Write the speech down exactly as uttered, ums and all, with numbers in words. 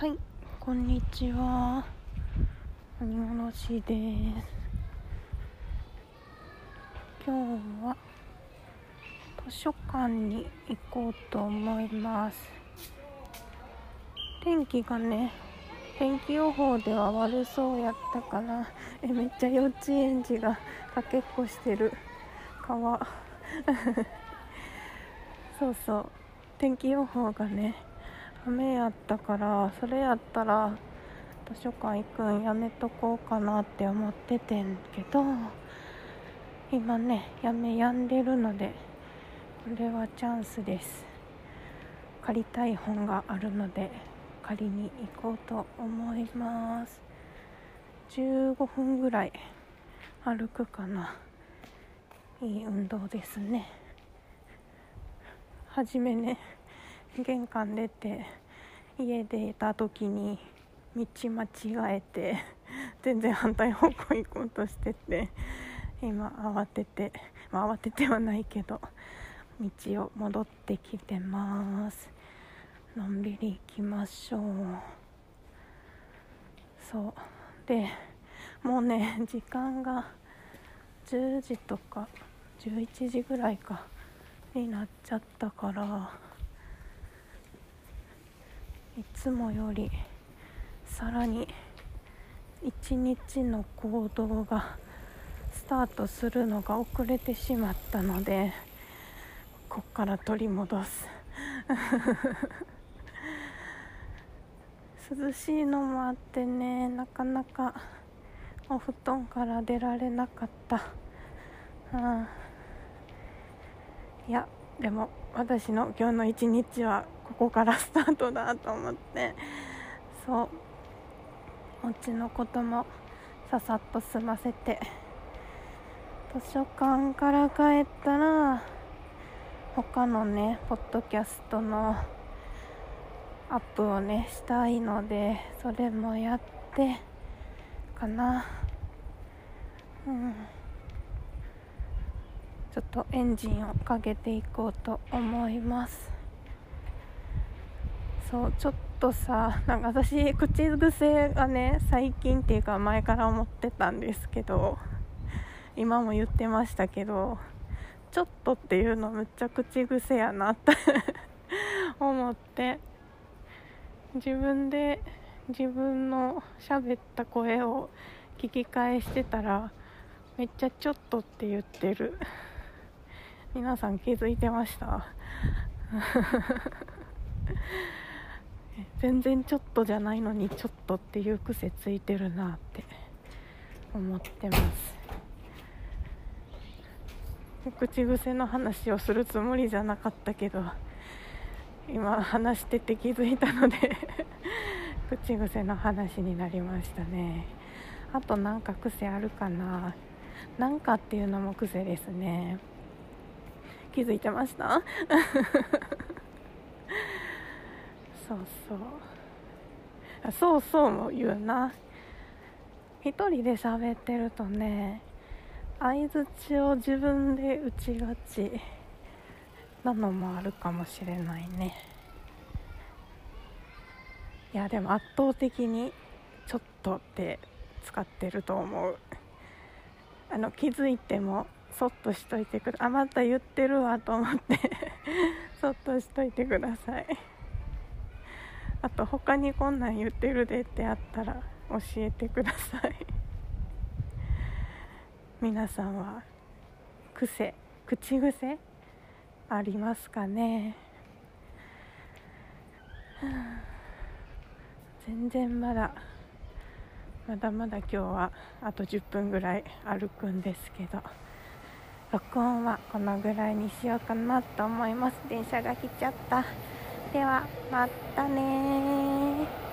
はい、こんにちは。鬼殺しです。今日は図書館に行こうと思います。天気がね、天気予報では悪そうやったかな。えめっちゃ幼稚園児がかけっこしてる川そうそう、天気予報がね雨やったから、それやったら図書館行くんやめとこうかなって思っててんけど、今ね雨やんでるので、これはチャンスです。借りたい本があるので借りに行こうと思います。じゅうごふんぐらい歩くかな。いい運動ですね。はじめね、玄関出て家出た時に道間違えて全然反対方向行こうとしてて、今慌てて、まあ、慌ててはないけど道を戻ってきてます。のんびり行きましょう。そうで、もうね時間がじゅうじとかじゅういちじぐらいかになっちゃったから、いつもよりさらに一日の行動がスタートするのが遅れてしまったので、こっから取り戻す涼しいのもあってね、なかなかお布団から出られなかった、うん、いやでも私の今日の一日はここからスタートだと思って、そうお家のこともささっと済ませて、図書館から帰ったら他のねポッドキャストのアップをねしたいので、それもやってかな、うん、ちょっとエンジンをかけていこうと思います。そうちょっとさ、なんか私口癖がね最近っていうか前から思ってたんですけど、今も言ってましたけど、ちょっとっていうのめっちゃ口癖やなって思って、自分で自分の喋った声を聞き返してたらめっちゃちょっとって言ってる皆さん気づいてました全然ちょっとじゃないのにちょっとっていう癖ついてるなって思ってます。口癖の話をするつもりじゃなかったけど、今話してて気づいたので口癖の話になりましたね。あとなんか癖あるかな。なんかっていうのも癖ですね。気づいてましたそうそうあ、そうそうも言うな。一人で喋ってるとね、相槌を自分で打ちがちなのもあるかもしれないね。いやでも圧倒的にちょっとって使ってると思う。あの気づいてもそっとしといてください。あ、また言ってるわと思ってそっとしといてください。あと他にこんなん言ってるでってあったら教えてください皆さんは癖、口癖ありますかね。全然まだまだまだ今日はあとじゅっぷんぐらい歩くんですけど、録音はこのぐらいにしようかなと思います。電車が来ちゃった。ではまたね。